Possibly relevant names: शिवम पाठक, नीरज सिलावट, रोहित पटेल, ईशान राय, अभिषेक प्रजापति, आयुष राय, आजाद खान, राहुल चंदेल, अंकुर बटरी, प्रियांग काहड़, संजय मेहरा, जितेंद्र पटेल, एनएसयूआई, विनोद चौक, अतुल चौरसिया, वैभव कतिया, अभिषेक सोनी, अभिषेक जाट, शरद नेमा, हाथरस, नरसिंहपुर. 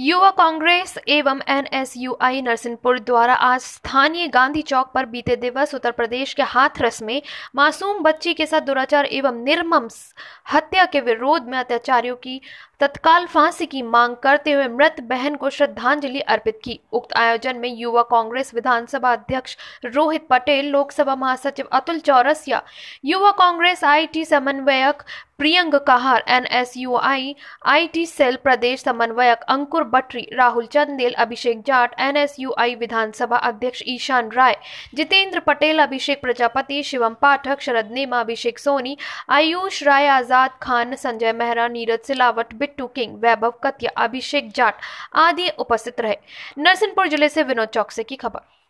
युवा कांग्रेस एवं एनएसयूआई नरसिंहपुर द्वारा आज स्थानीय गांधी चौक पर बीते दिवस उत्तर प्रदेश के हाथरस में मासूम बच्ची के साथ दुराचार एवं निर्मम हत्या के विरोध में अत्याचारियों की तत्काल फांसी की मांग करते हुए मृत बहन को श्रद्धांजलि अर्पित की। उक्त आयोजन में युवा कांग्रेस विधानसभा अध्यक्ष रोहित पटेल, लोकसभा महासचिव अतुल चौरसिया, युवा कांग्रेस आईटी समन्वयक प्रियांग काहड़, एनएसयूआई आईटी सेल प्रदेश समन्वयक अंकुर बटरी, राहुल चंदेल, अभिषेक जाट, एनएसयूआई विधानसभा अध्यक्ष ईशान राय, जितेंद्र पटेल, अभिषेक प्रजापति, शिवम पाठक, शरद नेमा, अभिषेक सोनी, आयुष राय, आजाद खान, संजय मेहरा, नीरज सिलावट, किंग, वैभव कतिया, अभिषेक जाट आदि उपस्थित रहे। नरसिंहपुर जिले से विनोद चौक से की खबर।